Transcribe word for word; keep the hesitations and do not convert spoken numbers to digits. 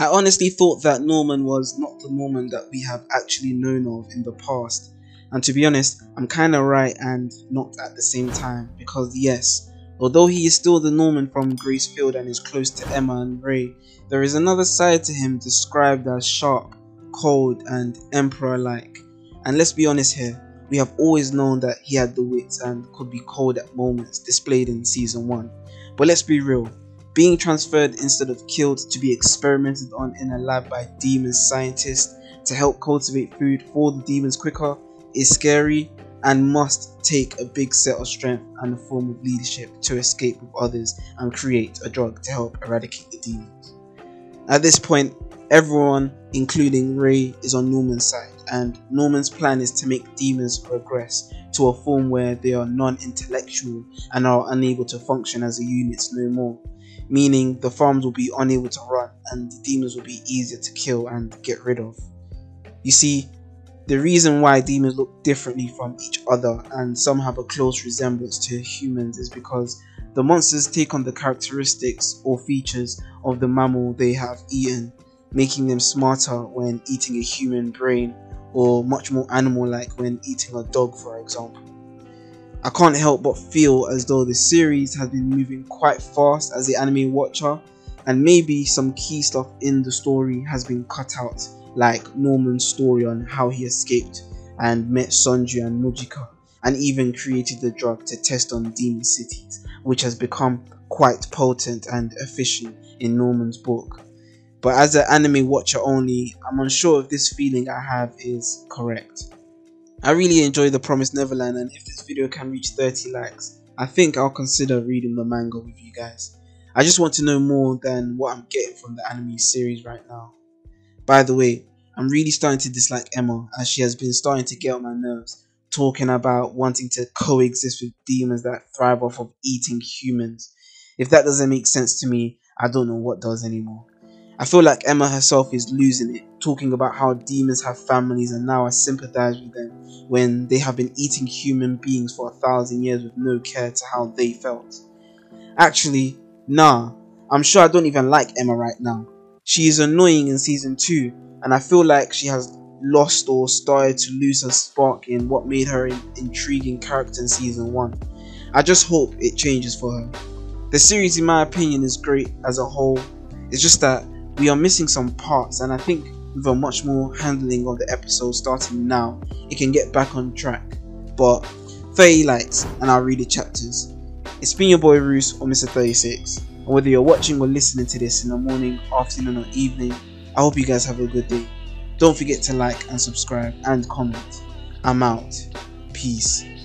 I honestly thought that Norman was not the Norman that we have actually known of in the past. And to be honest, I'm kind of right and not at the same time, because yes, although he is still the Norman from Gracefield and is close to Emma and Ray, there is another side to him described as sharp, cold and emperor-like. And let's be honest here, we have always known that he had the wits and could be cold at moments, displayed in season one. But let's be real, being transferred instead of killed to be experimented on in a lab by demon scientists to help cultivate food for the demons quicker is scary and must take a big set of strength and a form of leadership to escape with others and create a drug to help eradicate the demons. At this point, everyone, including Ray, is on Norman's side, and Norman's plan is to make demons regress to a form where they are non-intellectual and are unable to function as a unit no more, meaning the farms will be unable to run and the demons will be easier to kill and get rid of. You see, the reason why demons look differently from each other and some have a close resemblance to humans is because the monsters take on the characteristics or features of the mammal they have eaten, making them smarter when eating a human brain or much more animal-like when eating a dog, for example. I can't help but feel as though the series has been moving quite fast as the anime watcher, and maybe some key stuff in the story has been cut out, like Norman's story on how he escaped and met Sonju and Mojika, and even created the drug to test on demon cities, which has become quite potent and efficient in Norman's book. But as an anime watcher only, I'm unsure if this feeling I have is correct. I really enjoy The Promised Neverland, and if this video can reach thirty likes, I think I'll consider reading the manga with you guys. I just want to know more than what I'm getting from the anime series right now. By the way, I'm really starting to dislike Emma, as she has been starting to get on my nerves, talking about wanting to coexist with demons that thrive off of eating humans. If that doesn't make sense to me, I don't know what does anymore. I feel like Emma herself is losing it, talking about how demons have families and now I sympathize with them when they have been eating human beings for a thousand years with no care to how they felt. Actually, nah, I'm sure I don't even like Emma right now. She is annoying in season two, and I feel like she has lost or started to lose her spark in what made her an intriguing character in season one. I just hope it changes for her. The series, in my opinion, is great as a whole. It's just that we are missing some parts, and I think with a much more handling of the episode starting now, it can get back on track. But thirty likes and I'll read the chapters. It's been your boy Roos or Mister thirty-six. And whether you're watching or listening to this in the morning, afternoon or evening, I hope you guys have a good day. Don't forget to like and subscribe and comment. I'm out. Peace.